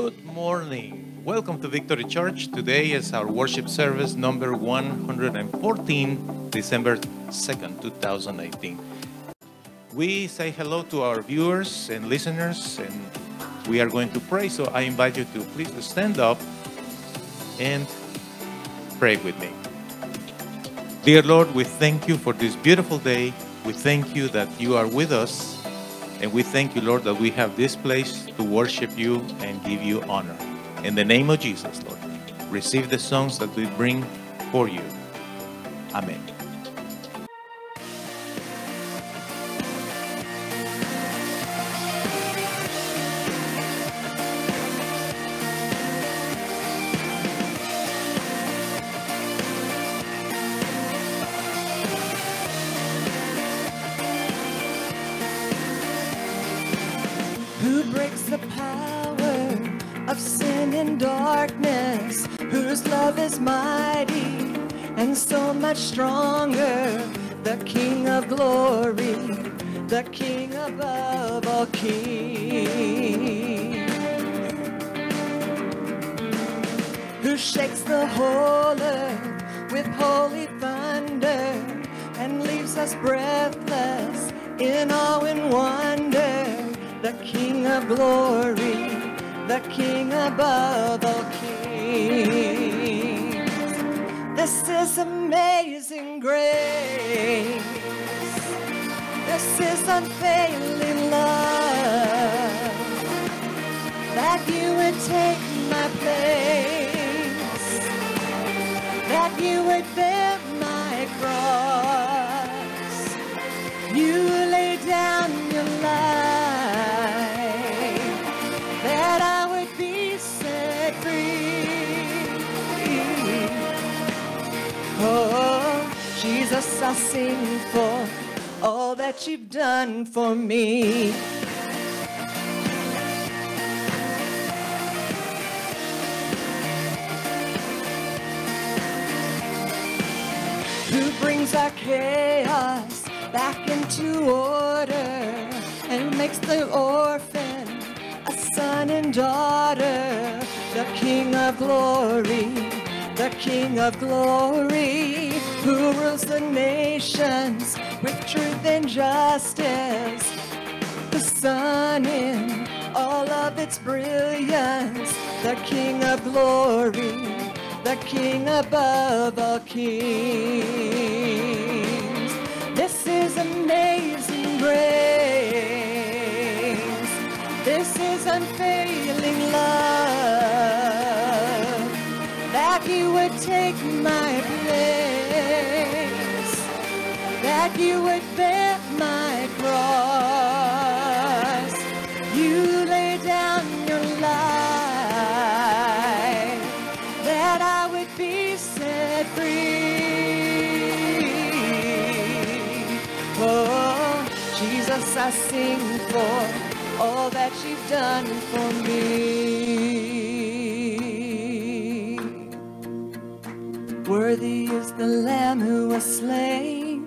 Good morning. Welcome to Victory Church. Today is our worship service number 114, December 2nd, 2018. We say hello to our viewers and listeners, and we are going to pray. So I invite you to please stand up and pray with me. Dear Lord, we thank you for this beautiful day. We thank you that you are with us. And we thank you, Lord, that we have this place to worship you and give you honor. In the name of Jesus, Lord, receive the songs that we bring for you. Amen. Stronger, the King of glory, the King above all kings, who shakes the whole earth with holy thunder and leaves us breathless in awe and wonder, the King of glory, the King above all kings. This is amazing grace. This is unfailing love, that you would take my place, that you would bear my cross, you lay down your life, that I would be set free. Oh, Jesus, I sing for all that you've done for me. Who brings our chaos back into order and makes the orphan a son and daughter, the King of glory, the King of glory, who rules the nations with truth and justice. The sun in all of its brilliance, the King of glory, the King above all kings. This is amazing grace. This is unfailing love, that you would take my place, that you would bear my cross, you lay down your life, that I would be set free. Oh, Jesus, I sing for all that you've done for me. Worthy is the Lamb who was slain.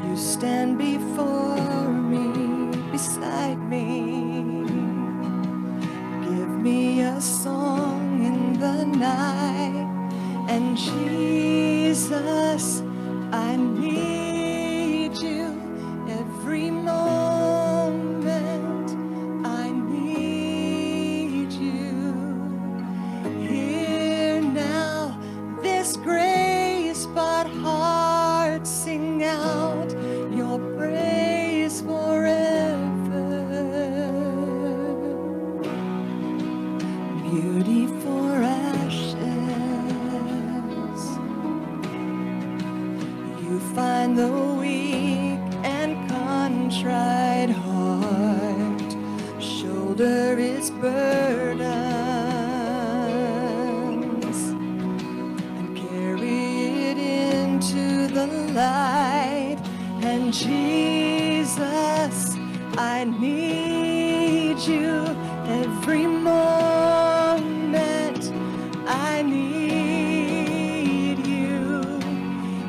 You stand before me, beside me. Give me a song in the night. And Jesus, I need you every moment. I need you here now. This grace but heart sing out your praise forever. Beauty for ashes, you find the weak and contrite heart. Shoulder its burdens and carry it into the light. And Jesus, I need you every moment. I need you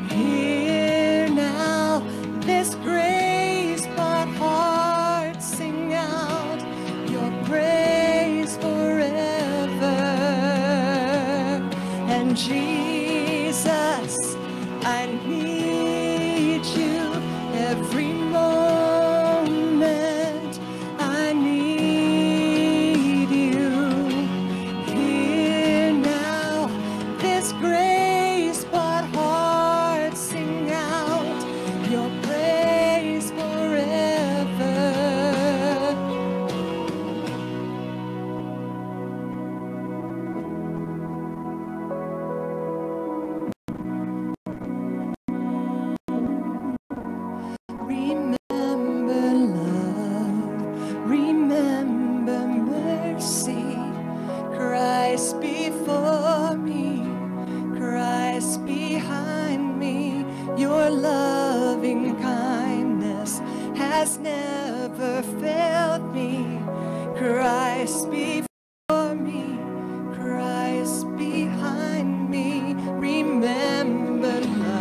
here now. This grace but heart sing out your praise forever. And Jesus, I need you every moment. I need you here now. This grace but heart sing out your praise forever. Remember love, remember mercy. Christ before me, Christ behind me. Your loving kindness has never failed me. Christ before me, Christ behind me. Remember love, remember mercy. Christ before me, Christ behind me. Your loving kindness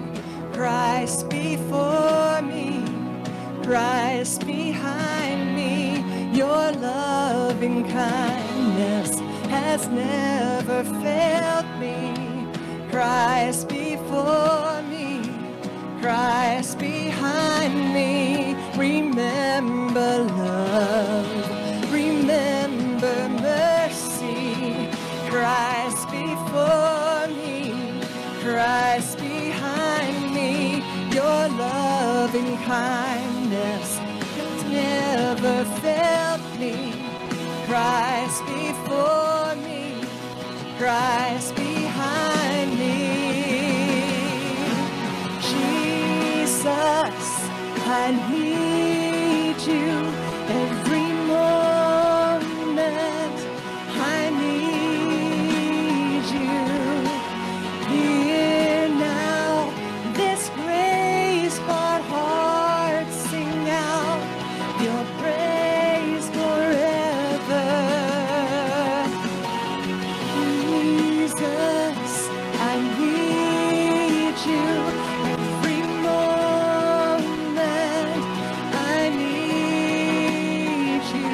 has never failed me. Christ before me, Christ behind me. Remember love, remember mercy. Christ before me, Christ behind me. Your loving kindness has never failed me. Christ before me, Christ behind me. Jesus, I need you every moment. I need you here now. This grace but heart sing out your praise forever. Jesus, I need you every moment. I need you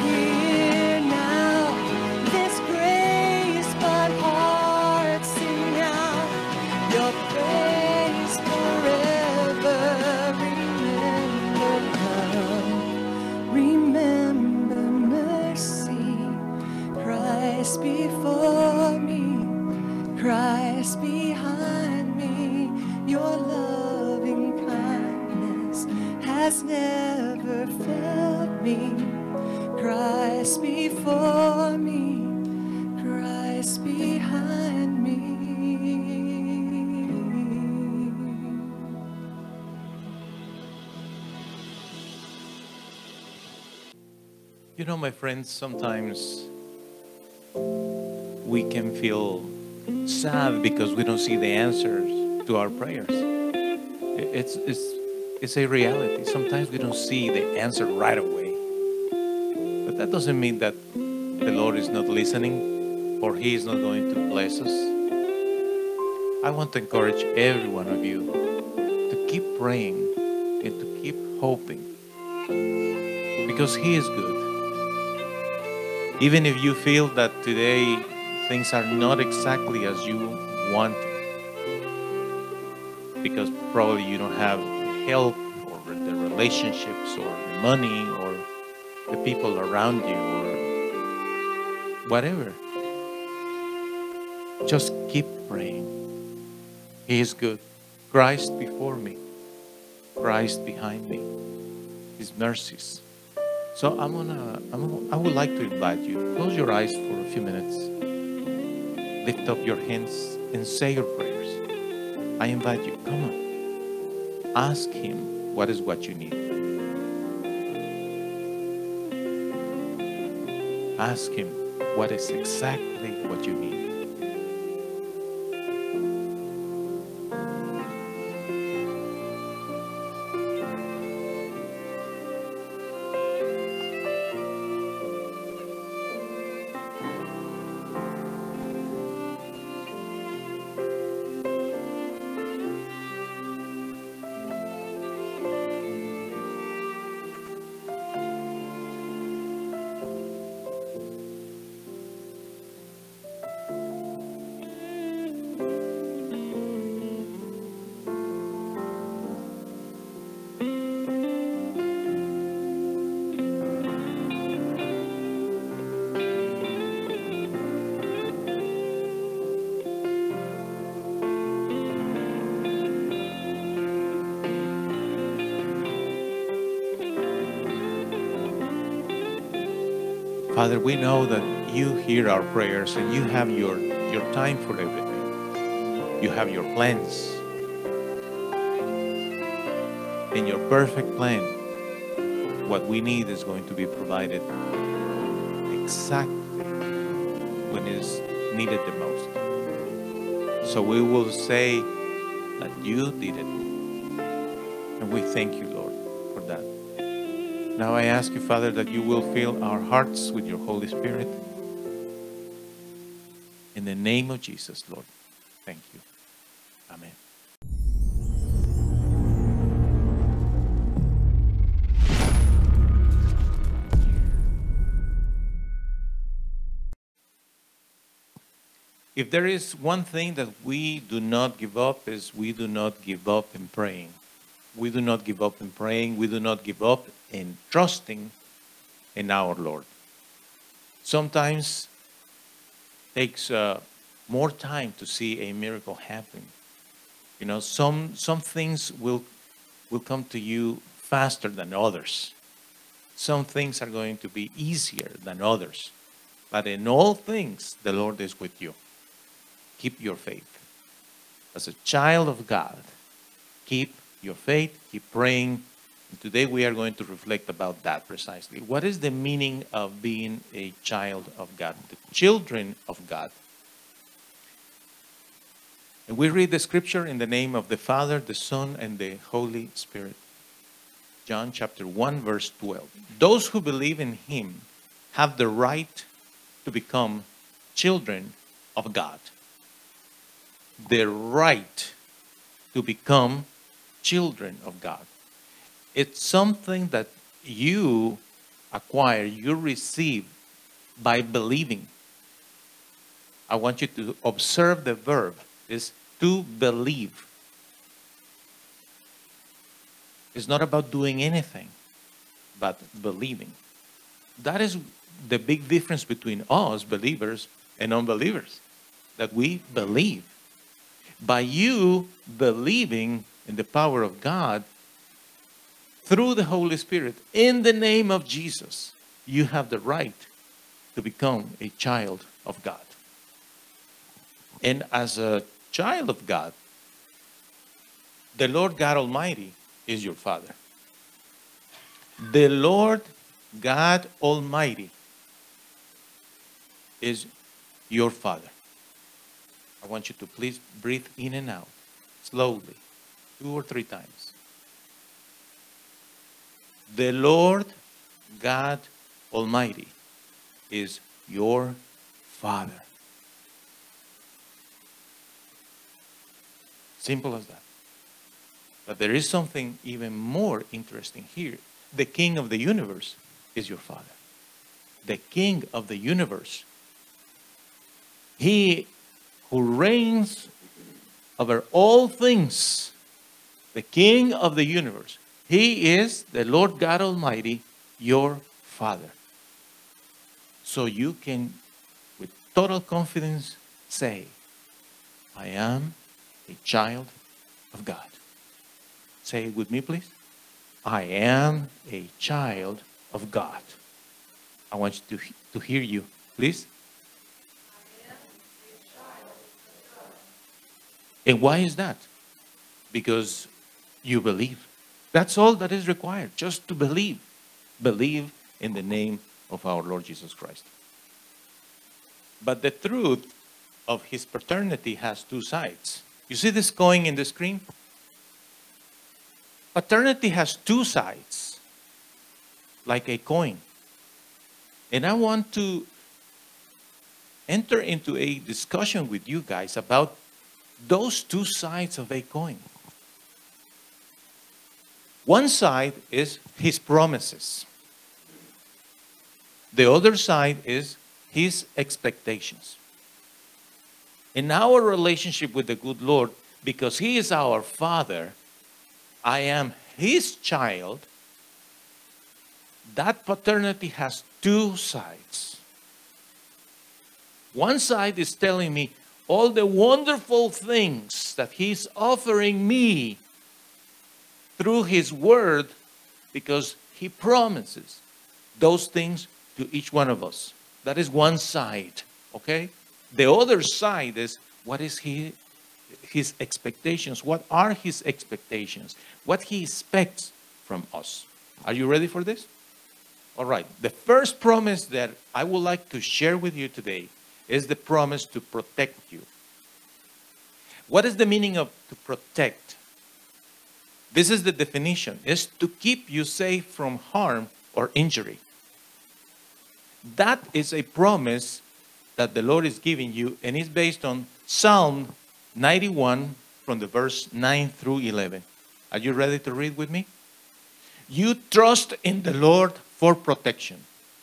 here now. This grace but heart sing out your praise forever. Remember love, remember mercy. Christ before me, Christ behind me. Your loving kindness has never failed me. Christ before me, Christ behind me. You know, my friends, sometimes we can feel sad because we don't see the answers to our prayers. It's a reality. Sometimes we don't see the answer right away. But that doesn't mean that the Lord is not listening, or He is not going to bless us. I want to encourage every one of you to keep praying and to keep hoping, because He is good. Even if you feel that today things are not exactly as you want, because probably you don't have help or the relationships or the money or the people around you or whatever, just keep praying. He is good. Christ before me, Christ behind me, His mercies. So I would like to invite you, close your eyes for a few minutes, lift up your hands and say your prayers. I invite you, come on, ask Him what is what you need. Ask Him what is exactly what you need. Father, we know that You hear our prayers and You have your time for everything. You have your plans. In your perfect plan, what we need is going to be provided exactly when it is needed the most. So we will say that You did it. And we thank You, Lord, for that. Now I ask You, Father, that You will fill our hearts with Your Holy Spirit. In the name of Jesus, Lord. Thank You. Amen. If there is one thing that we do not give up, is we do not give up in praying. We do not give up in praying. We do not give up in trusting in our Lord. Sometimes it takes more time to see a miracle happen. You know, some things will come to you faster than others. Some things are going to be easier than others. But in all things, the Lord is with you. Keep your faith. As a child of God, keep your faith, keep praying. And today we are going to reflect about that precisely. What is the meaning of being a child of God, the children of God? And we read the scripture in the name of the Father, the Son, and the Holy Spirit. John chapter 1, verse 12. Those who believe in Him have the right to become children of God. The right to become children of God. It's something that you acquire, you receive by believing. I want you to observe the verb is to believe. It's not about doing anything, but believing. That is the big difference between us, believers, and unbelievers, that we believe. By you believing in the power of God, through the Holy Spirit, in the name of Jesus, you have the right to become a child of God. And as a child of God, the Lord God Almighty is your Father. The Lord God Almighty is your Father. I want you to please breathe in and out slowly, 2 or 3 times. The Lord God Almighty is your Father. Simple as that. But there is something even more interesting here. The King of the universe is your Father. The King of the universe. He who reigns over all things. The King of the universe. He is the Lord God Almighty, your Father. So you can, with total confidence, say, I am a child of God. Say it with me, please. I am a child of God. I want you to hear you, please. I am a child of God. And why is that? Because you believe. That's all that is required, just to believe. Believe in the name of our Lord Jesus Christ. But the truth of his paternity has two sides. You see this going in the screen? Paternity has two sides, like a coin. And I want to enter into a discussion with you guys about those two sides of a coin. One side is his promises. The other side is his expectations. In our relationship with the good Lord, because he is our Father, I am his child, that paternity has two sides. One side is telling me all the wonderful things that he's offering me through his word, because he promises those things to each one of us. That is one side, okay? The other side is what is his expectations. What are his expectations? What he expects from us. Are you ready for this? All right. The first promise that I would like to share with you today is the promise to protect you. What is the meaning of to protect? This is the definition. It's to keep you safe from harm or injury. That is a promise that the Lord is giving you, and it's based on Psalm 91 from the verse 9 through 11. Are you ready to read with me? You trust in the Lord for protection.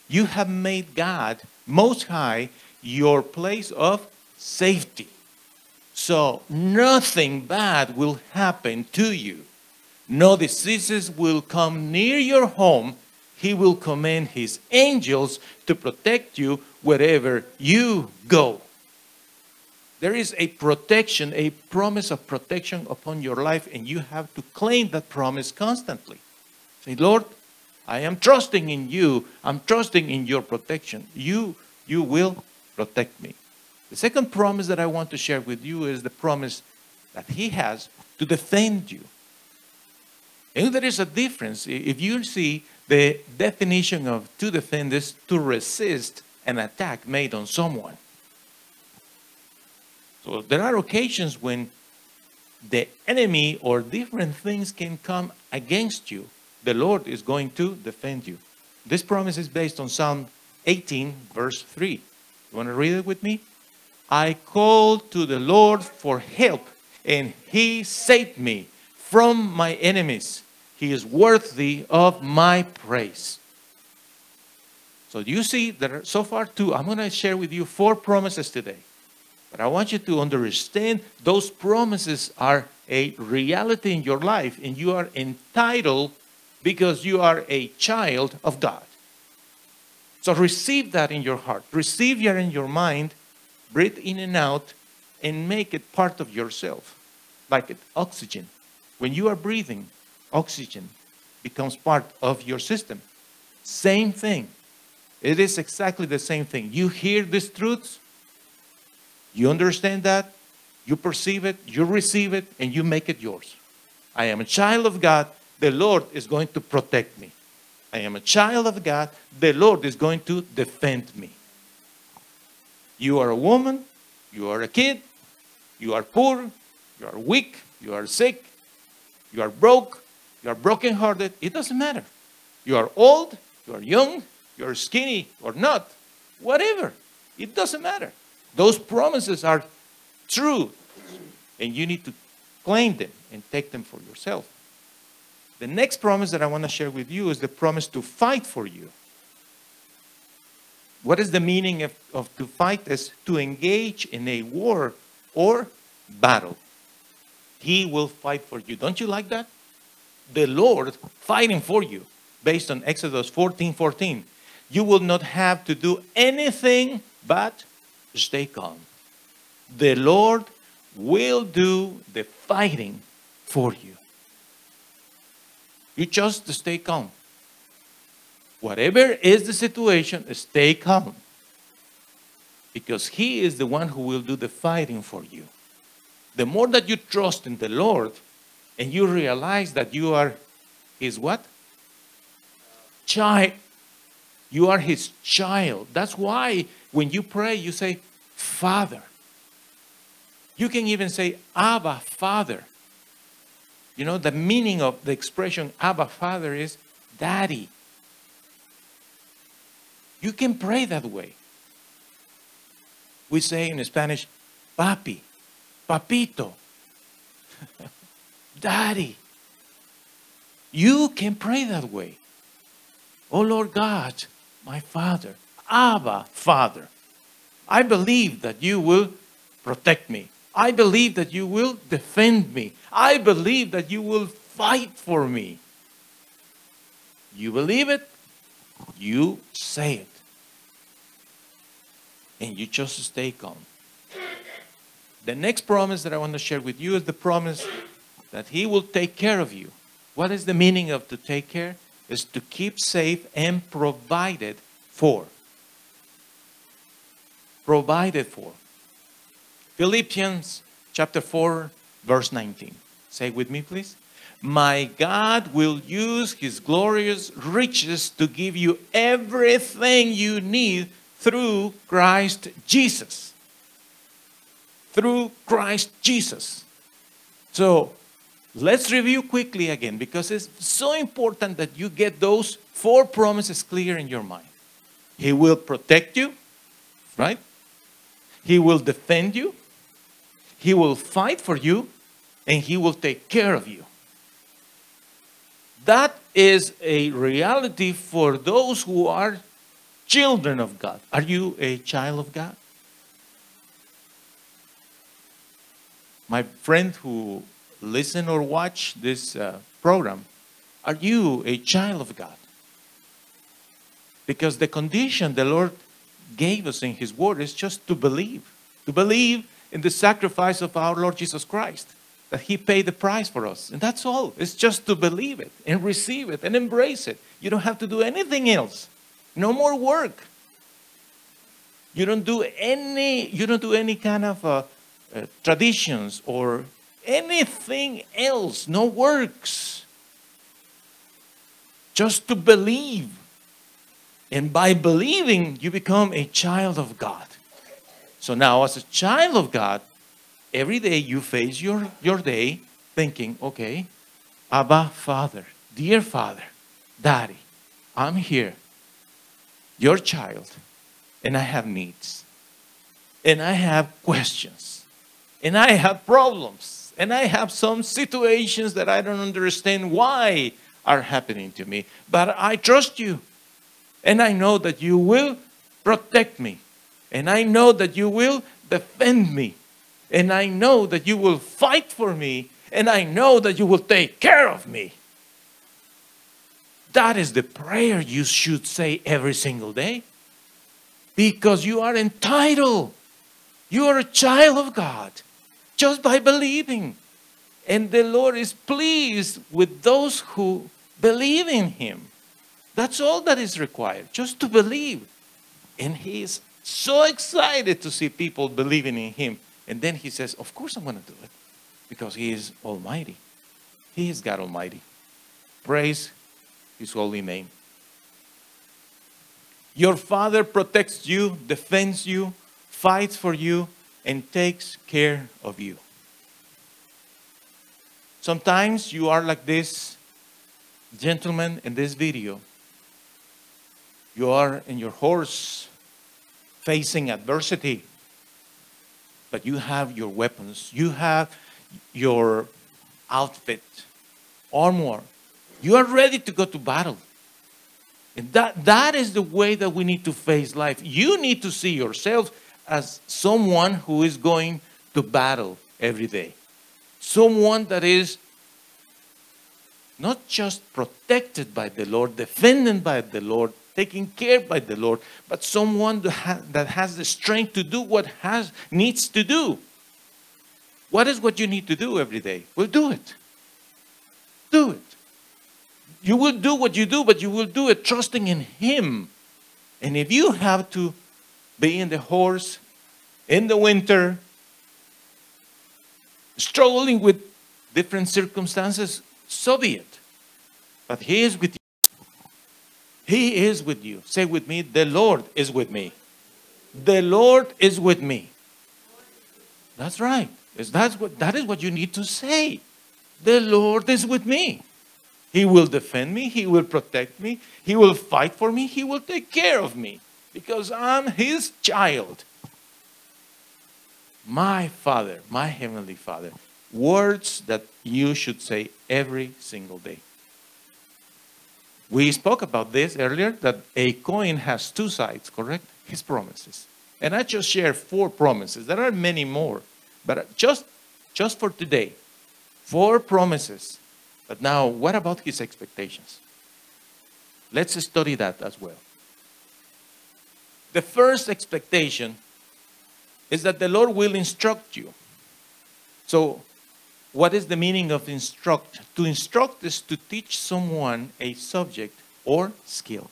You have made God Most High your place of safety. So nothing bad will happen to you. No diseases will come near your home. He will command his angels to protect you wherever you go. There is a protection, a promise of protection upon your life, and you have to claim that promise constantly. Say, Lord, I am trusting in you. I'm trusting in your protection. You will protect me. The second promise that I want to share with you is the promise that he has to defend you. And there is a difference. If you see, the definition of to defend is to resist an attack made on someone. So there are occasions when the enemy or different things can come against you. The Lord is going to defend you. This promise is based on Psalm 18, verse 3. You want to read it with me? I called to the Lord for help, and he saved me from my enemies. He is worthy of my praise. So you see, there are so far two. I'm going to share with you four promises today. But I want you to understand those promises are a reality in your life, and you are entitled because you are a child of God. So receive that in your heart. Receive that in your mind. Breathe in and out and make it part of yourself. Like oxygen. When you are breathing, oxygen becomes part of your system. Same thing. It is exactly the same thing. You hear these truths, you understand that, you perceive it, you receive it, and you make it yours. I am a child of God. The Lord is going to protect me. I am a child of God. The Lord is going to defend me. You are a woman. You are a kid. You are poor. You are weak. You are sick. You are broke. You are brokenhearted. It doesn't matter. You are old, you are young, you are skinny or not. whatever. It doesn't matter. Those promises are true, and you need to claim them and take them for yourself. The next promise that I want to share with you is the promise to fight for you. What is the meaning of to fight? Is to engage in a war or battle. He will fight for you. Don't you like that? The Lord fighting for you, based on Exodus 14:14. You will not have to do anything but stay calm. The Lord will do the fighting for you. You just stay calm. Whatever is the situation, stay calm. Because He is the one who will do the fighting for you. The more that you trust in the Lord, and you realize that you are His what? Child. You are His child. That's why when you pray, you say, Father. You can even say, Abba, Father. You know, the meaning of the expression Abba, Father is Daddy. You can pray that way. We say in Spanish, Papi, Papito, Daddy. You can pray that way. Oh, Lord God, my Father, Abba, Father. I believe that you will protect me. I believe that you will defend me. I believe that you will fight for me. You believe it, you say it. And you just stay calm. The next promise that I want to share with you is the promise that He will take care of you. What is the meaning of to take care? Is to keep safe and provided for. Provided for. Philippians chapter 4, verse 19. Say it with me, please. My God will use His glorious riches to give you everything you need through Christ Jesus. Through Christ Jesus. So, let's review quickly again, because it's so important that you get those four promises clear in your mind. He will protect you, right? He will defend you. He will fight for you, and He will take care of you. That is a reality for those who are children of God. Are you a child of God? My friend who listen or watch this program, are you a child of God? Because the condition the Lord gave us in His word is just to believe. To believe in the sacrifice of our Lord Jesus Christ, that He paid the price for us. And that's all. It's just to believe it and receive it and embrace it. You don't have to do anything else. No more work. You don't do any kind of traditions or anything else. No works. Just to believe. And by believing, you become a child of God. So now, as a child of God, every day you face your day thinking, okay, Abba, Father, dear Father, Daddy, I'm here, your child, and I have needs, and I have questions, and I have problems, and I have some situations that I don't understand why are happening to me, but I trust you, and I know that you will protect me, and I know that you will defend me, and I know that you will fight for me, and I know that you will take care of me. That is the prayer you should say every single day, because you are entitled. You are a child of God just by believing. And the Lord is pleased with those who believe in Him. That's all that is required, just to believe. And He is so excited to see people believing in Him. And then He says, of course I'm going to do it, because He is almighty. He is God Almighty. Praise His holy name. Your Father protects you, defends you, fights for you, and takes care of you. Sometimes you are like this gentleman in this video. You are in your horse facing adversity. But you have your weapons. You have your outfit, armor. You are ready to go to battle. And that is the way that we need to face life. You need to see yourself as someone who is going to battle every day. Someone that is not just protected by the Lord, defended by the Lord, taken care by the Lord, but someone that has the strength to do what needs to do. What is what you need to do every day? Well, do it. Do it. You will do what you do, but you will do it trusting in Him. And if you have to be in the horse, in the winter, struggling with different circumstances, so be it. But He is with you. He is with you. Say with me, the Lord is with me. The Lord is with me. That's right. That is what you need to say. The Lord is with me. He will defend me. He will protect me. He will fight for me. He will take care of me. Because I'm His child. My Father, my Heavenly Father. Words that you should say every single day. We spoke about this earlier, that a coin has two sides, correct? His promises. And I just shared 4 promises. There are many more. But just for today, 4 promises. But now, what about His expectations? Let's study that as well. The first expectation is that the Lord will instruct you. So, what is the meaning of instruct? To instruct is to teach someone a subject or skill.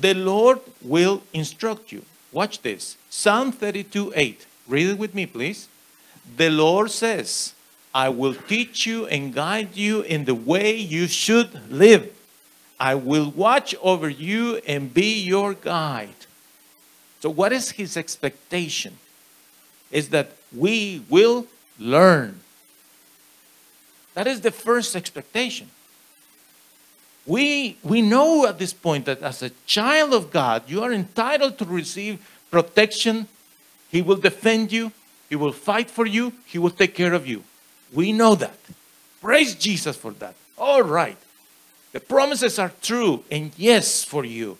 The Lord will instruct you. Watch this. Psalm 32:8. Read it with me, please. The Lord says, I will teach you and guide you in the way you should live. I will watch over you and be your guide. So what is His expectation? Is that we will learn. That is the first expectation. We know at this point that as a child of God, you are entitled to receive protection. He will defend you. He will fight for you. He will take care of you. We know that. Praise Jesus for that. All right. The promises are true and yes for you.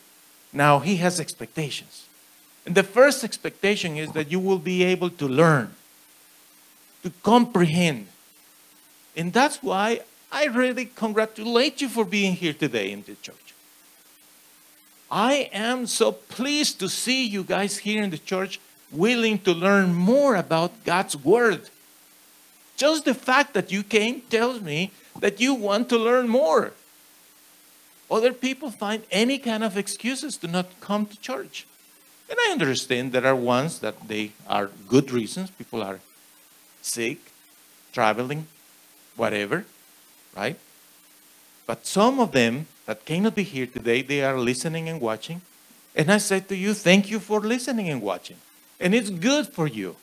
Now He has expectations. And the first expectation is that you will be able to learn, to comprehend. And that's why I really congratulate you for being here today in the church. I am so pleased to see you guys here in the church willing to learn more about God's Word. Just the fact that you came tells me that you want to learn more. Other people find any kind of excuses to not come to church. And I understand there are ones that they are good reasons. People are sick, traveling, whatever, right? But some of them that cannot be here today, they are listening and watching. And I say to you, thank you for listening and watching. And it's good for you.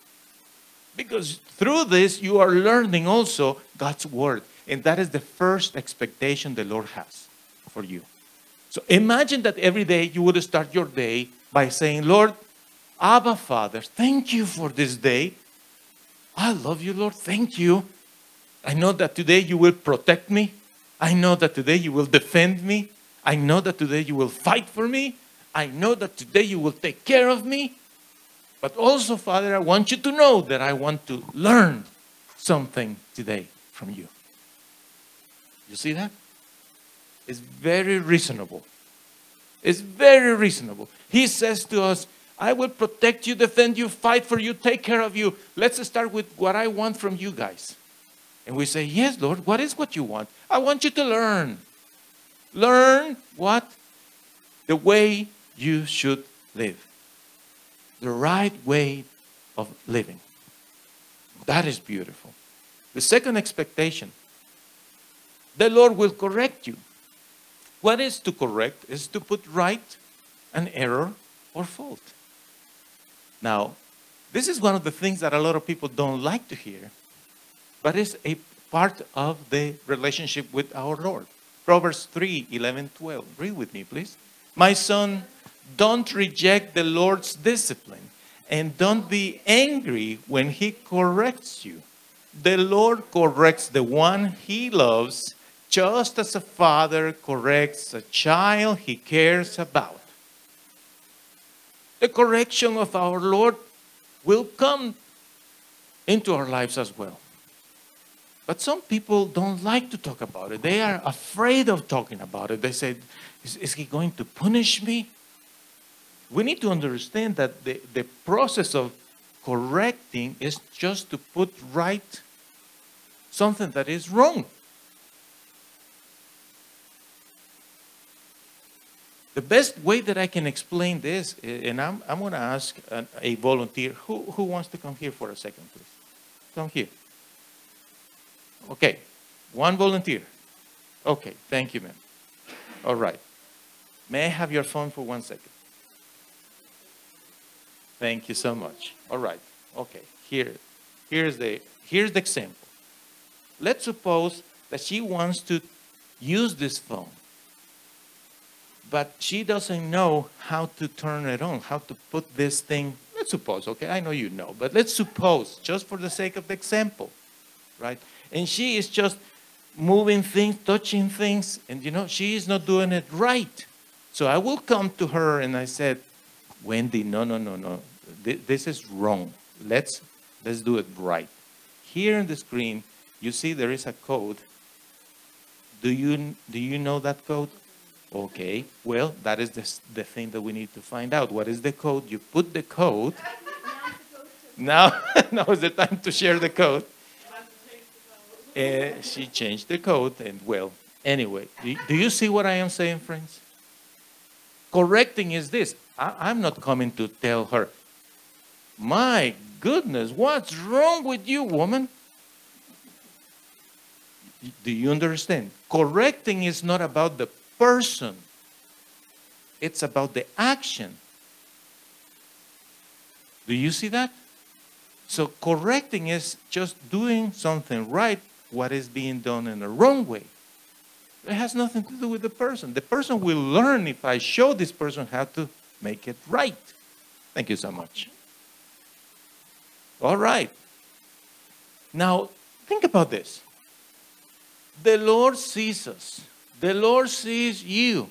Because through this, you are learning also God's Word. And that is the first expectation the Lord has for you. So imagine that every day you would start your day by saying, Lord, Abba, Father, thank you for this day. I love you, Lord. Thank you. I know that today you will protect me. I know that today you will defend me. I know that today you will fight for me. I know that today you will take care of me. But also, Father, I want you to know that I want to learn something today from you. You see that? It's very reasonable. It's very reasonable. He says to us, I will protect you, defend you, fight for you, take care of you. Let's start with what I want from you guys. And we say, yes, Lord, what is what you want? I want you to learn. Learn what? The way you should live. The right way of living. That is beautiful. The second expectation. The Lord will correct you. What is to correct? Is to put right an error or fault. Now, this is one of the things that a lot of people don't like to hear, but it's a part of the relationship with our Lord. Proverbs 3:11-12. Read with me, please. My son, Don't reject the Lord's discipline, and don't be angry when he corrects you. The Lord corrects the one he loves, just as a father corrects a child he cares about. The correction of our Lord will come into our lives as well. But some people don't like to talk about it. They are afraid of talking about it. They say, is he going to punish me? We need to understand that the process of correcting is just to put right something that is wrong. The best way that I can explain this, and I'm going to ask a volunteer, who wants to come here for a second, please? Come here. Okay, one volunteer. Okay, thank you, ma'am. All right. May I have your phone for 1 second? Thank you so much. All right. Okay, here's the example. Let's suppose that she wants to use this phone, but she doesn't know how to turn it on, how to put this thing. Let's suppose, okay, I know you know, but let's suppose, just for the sake of the example, right? And she is just moving things, touching things, and you know, she is not doing it right. So I will come to her and I said, Wendy, no. This is wrong. Let's do it right. Here on the screen, you see there is a code. Do you know that code? Okay, well, that is the thing that we need to find out. What is the code? You put the code. Now is the time to share the code. She changed the code, and well, anyway, do you see what I am saying, friends? Correcting is this. I'm not coming to tell her, my goodness, what's wrong with you, woman? Do you understand? Correcting is not about the person. It's about the action. Do you see that? So correcting is just doing something right, what is being done in the wrong way. It has nothing to do with the person. The person will learn if I show this person how to make it right. Thank you so much. All right. Now, think about this. The Lord sees us. The Lord sees you.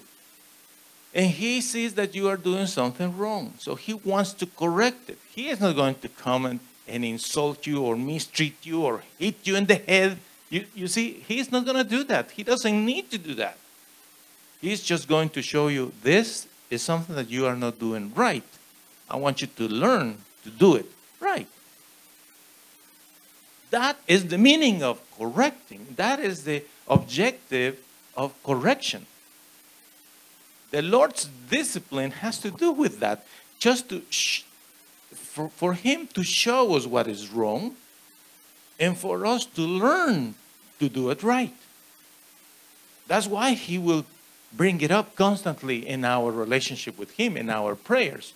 And he sees that you are doing something wrong. So he wants to correct it. He is not going to come and insult you or mistreat you or hit you in the head. You see, he's not going to do that. He doesn't need to do that. He's just going to show you this is something that you are not doing right. I want you to learn to do it right. That is the meaning of correcting. That is the objective of correction. The Lord's discipline has to do with that. Just to for him to show us what is wrong, and for us to learn to do it right. That's why he will bring it up constantly in our relationship with him, in our prayers,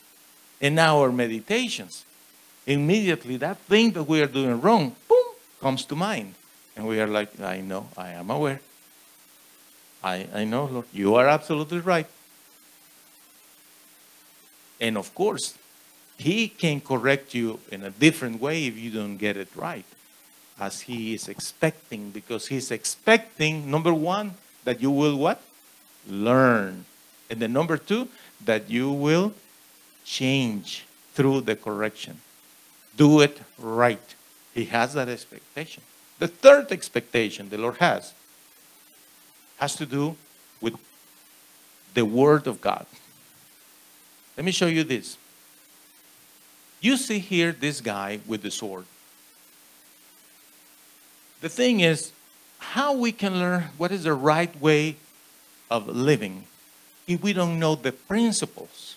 in our meditations. Immediately that thing that we are doing wrong, boom, comes to mind. And we are like, I know, I am aware. I know, Lord, you are absolutely right. And of course, he can correct you in a different way if you don't get it right, as he is expecting, because he's expecting, number one, that you will what? Learn. And then number two, that you will change through the correction. Do it right. He has that expectation. The third expectation the Lord has to do with the Word of God. Let me show you this. You see here this guy with the sword. The thing is, how we can learn what is the right way of living if we don't know the principles.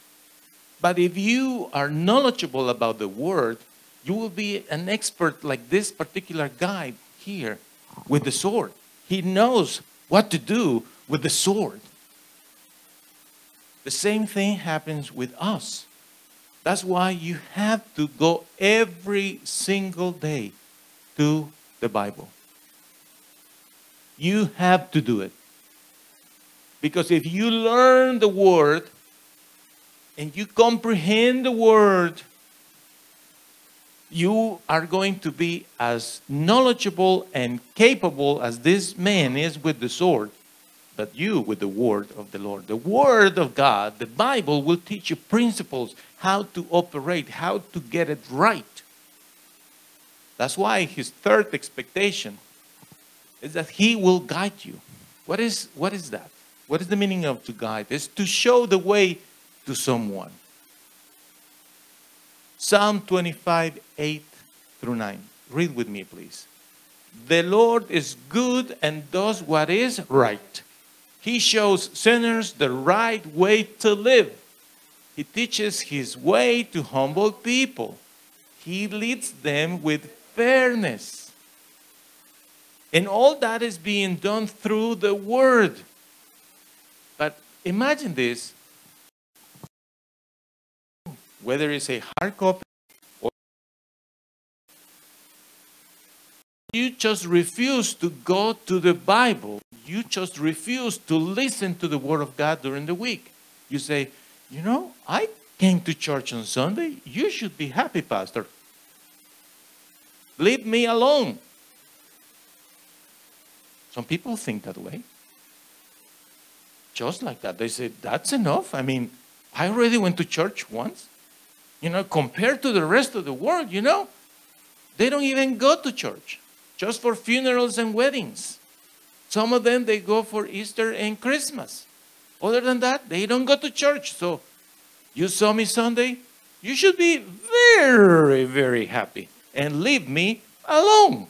But if you are knowledgeable about the Word, you will be an expert like this particular guy here with the sword. He knows what to do with the sword. The same thing happens with us. That's why you have to go every single day to the Bible. You have to do it. Because if you learn the Word, and you comprehend the word, you are going to be as knowledgeable and capable as this man is with the sword, but you with the word of the Lord. The word of God, the Bible, will teach you principles, how to operate, how to get it right. That's why his third expectation is that he will guide you. What is that? What is the meaning of to guide? It's to show the way to someone. Psalm 25:8-9. Read with me, please. The Lord is good and does what is right. He shows sinners the right way to live. He teaches his way to humble people. He leads them with fairness. And all that is being done through the word. But imagine this. Whether it's a hard copy or you just refuse to go to the Bible, you just refuse to listen to the Word of God during the week. You say, you know, I came to church on Sunday. You should be happy, Pastor. Leave me alone. Some people think that way. Just like that. They say, that's enough. I mean, I already went to church once. You know, compared to the rest of the world, you know, they don't even go to church. Just for funerals and weddings. Some of them, they go for Easter and Christmas. Other than that, they don't go to church. So, you saw me Sunday, you should be very, very happy. And leave me alone.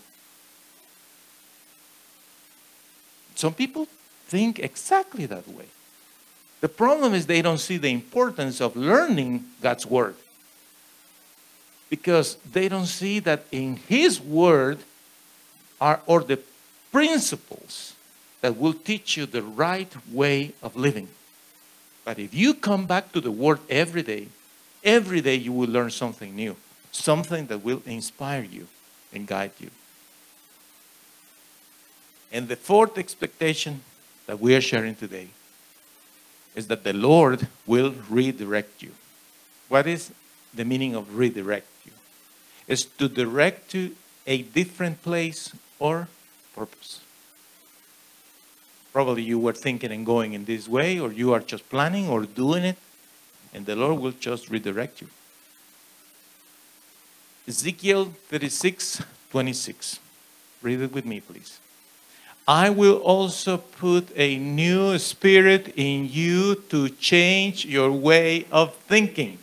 Some people think exactly that way. The problem is they don't see the importance of learning God's word. Because they don't see that in his word are the principles that will teach you the right way of living. But if you come back to the word every day you will learn something new. Something that will inspire you and guide you. And the fourth expectation that we are sharing today is that the Lord will redirect you. What is the meaning of redirect you? It's to direct to a different place or purpose. Probably you were thinking and going in this way, or you are just planning or doing it, and the Lord will just redirect you. Ezekiel 36:26. Read it with me, please. I will also put a new spirit in you to change your way of thinking.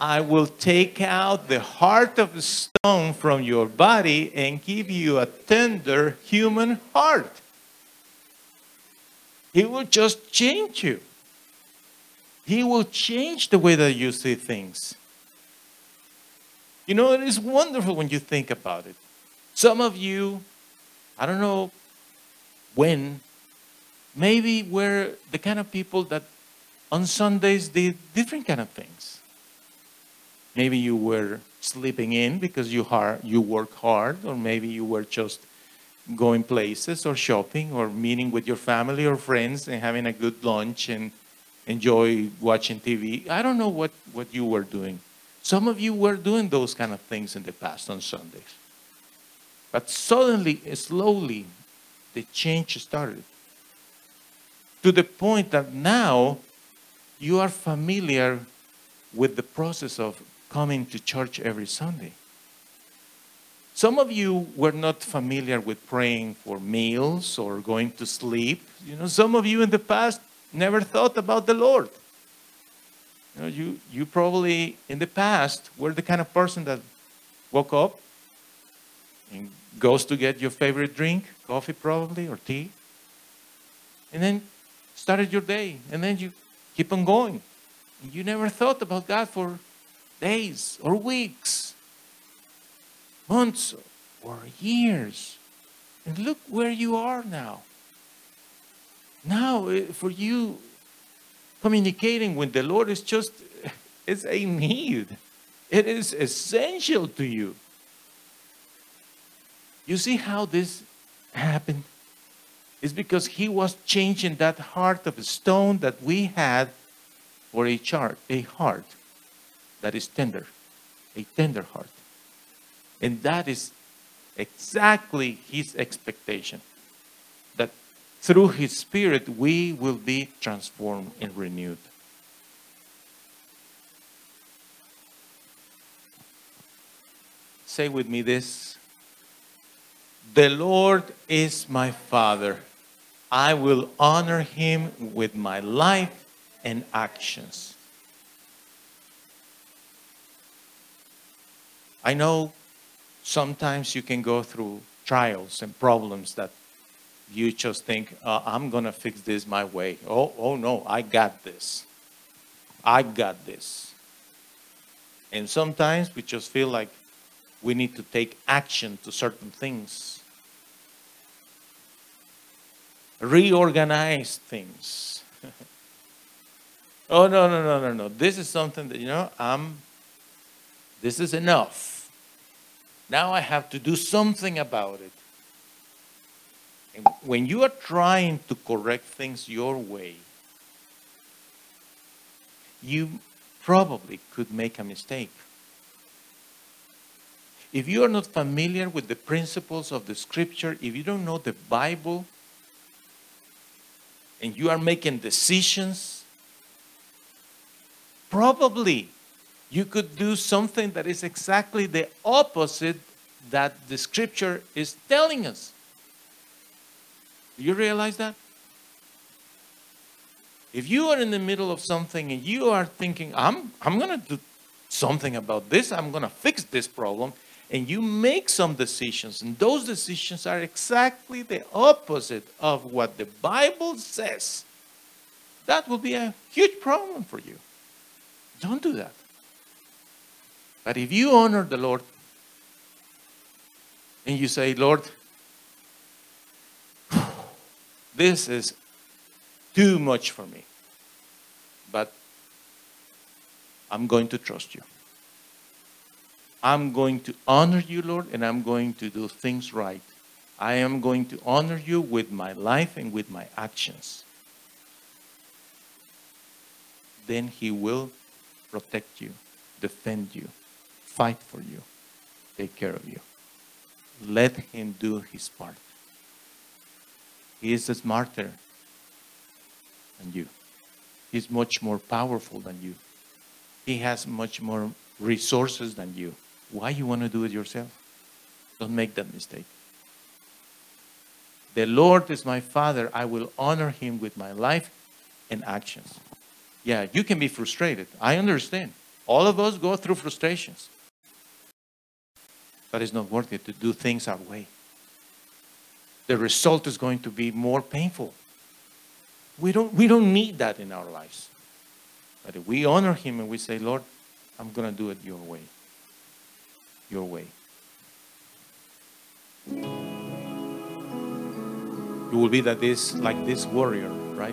I will take out the heart of stone from your body and give you a tender human heart. He will just change you. He will change the way that you see things. You know, it is wonderful when you think about it. Some of you, I don't know when, maybe were the kind of people that on Sundays did different kind of things. Maybe you were sleeping in because you work hard, or maybe you were just going places or shopping or meeting with your family or friends and having a good lunch and enjoy watching TV. I don't know what you were doing. Some of you were doing those kind of things in the past on Sundays. But suddenly, slowly, the change started. To the point that now you are familiar with the process of coming to church every Sunday. Some of you were not familiar with praying for meals or going to sleep. You know, some of you in the past never thought about the Lord. You know, you probably in the past were the kind of person that woke up and goes to get your favorite drink, coffee probably, or tea, and then started your day, and then you keep on going. You never thought about God for days or weeks, months or years. And look where you are now. Now, for you, communicating with the Lord is just, it's a need. It is essential to you. You see how this happened? It's because he was changing that heart of stone that we had for a heart that is tender, a tender heart. And that is exactly his expectation, that through his Spirit we will be transformed and renewed. Say with me this: the Lord is my Father. I will honor him with my life and actions. I know sometimes you can go through trials and problems that you just think, I'm going to fix this my way. Oh no, I got this. I got this. And sometimes we just feel like we need to take action to certain things. Reorganize things. Oh, no. This is something that, this is enough. Now I have to do something about it. And when you are trying to correct things your way, you probably could make a mistake. If you are not familiar with the principles of the Scripture, if you don't know the Bible, and you are making decisions, probably you could do something that is exactly the opposite that the Scripture is telling us. Do you realize that? If you are in the middle of something and you are thinking, I'm going to do something about this, I'm going to fix this problem, and you make some decisions, and those decisions are exactly the opposite of what the Bible says, that will be a huge problem for you. Don't do that. But if you honor the Lord, and you say, Lord, this is too much for me, but I'm going to trust you. I'm going to honor you, Lord, and I'm going to do things right. I am going to honor you with my life and with my actions. Then he will protect you, defend you, fight for you, take care of you. Let him do his part. He is smarter than you. He's much more powerful than you. He has much more resources than you. Why you want to do it yourself? Don't make that mistake. The Lord is my Father. I will honor him with my life and actions. Yeah, you can be frustrated. I understand. All of us go through frustrations. But it's not worth it to do things our way. The result is going to be more painful. We don't need that in our lives. But if we honor him and we say, Lord, I'm going to do it your way. Your way. You will be like this warrior, right?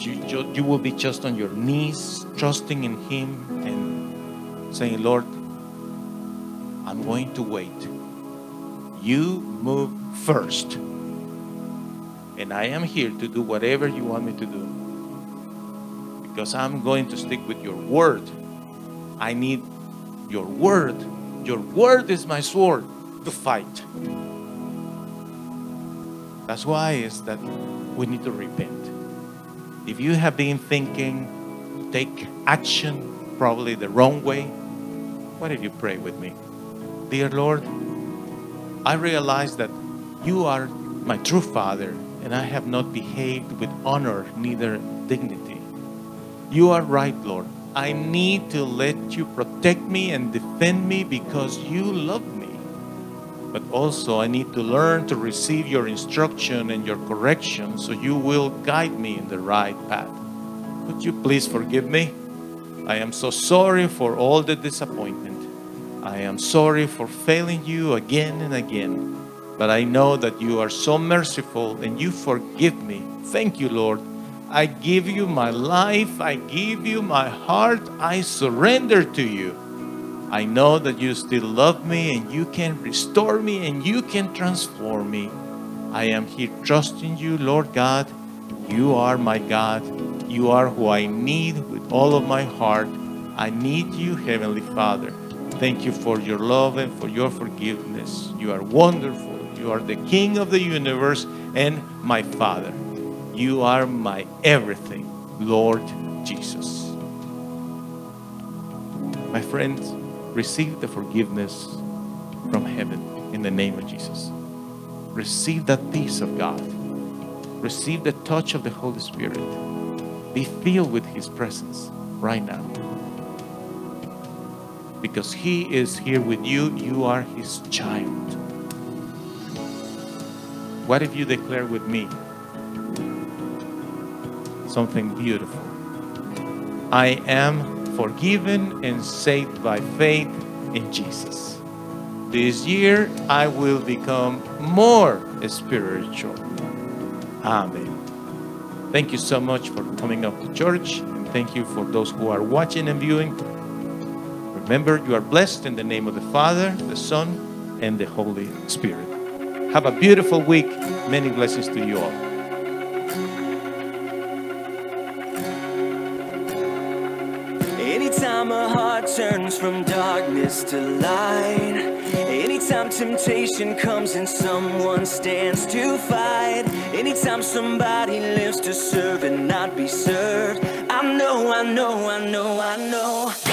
You will be just on your knees, trusting in him and saying, Lord, I'm going to wait. You move first. And I am here to do whatever you want me to do. Because I'm going to stick with your word. I need your word. Your word is my sword to fight. That's why is that we need to repent. If you have been thinking, take action probably the wrong way, why don't you pray with me? Dear Lord, I realize that you are my true Father, and I have not behaved with honor, neither dignity. You are right, Lord. I need to let you protect me and defend me because you love me. But also I need to learn to receive your instruction and your correction so you will guide me in the right path. Would you please forgive me? I am so sorry for all the disappointment. I am sorry for failing you again and again. But I know that you are so merciful and you forgive me. Thank you, Lord. I give you my life, I give you my heart, I surrender to you. I know that you still love me and you can restore me and you can transform me. I am here trusting you, Lord God. You are my God. You are who I need with all of my heart. I need you, Heavenly Father. Thank you for your love and for your forgiveness. You are wonderful. You are the King of the universe and my Father. You are my everything, Lord Jesus. My friends, receive the forgiveness from heaven in the name of Jesus. Receive that peace of God. Receive the touch of the Holy Spirit. Be filled with His presence right now. Because He is here with you. You are His child. What if you declare with me something beautiful? I am forgiven and saved by faith in Jesus. This year I will become more spiritual. Amen. Thank you so much for coming up to church. And thank you for those who are watching and viewing. Remember, you are blessed in the name of the Father, the Son, and the Holy Spirit. Have a beautiful week. Many blessings to you all. Anytime a heart turns from darkness to light, anytime temptation comes and someone stands to fight, anytime somebody lives to serve and not be served, I know, I know, I know, I know.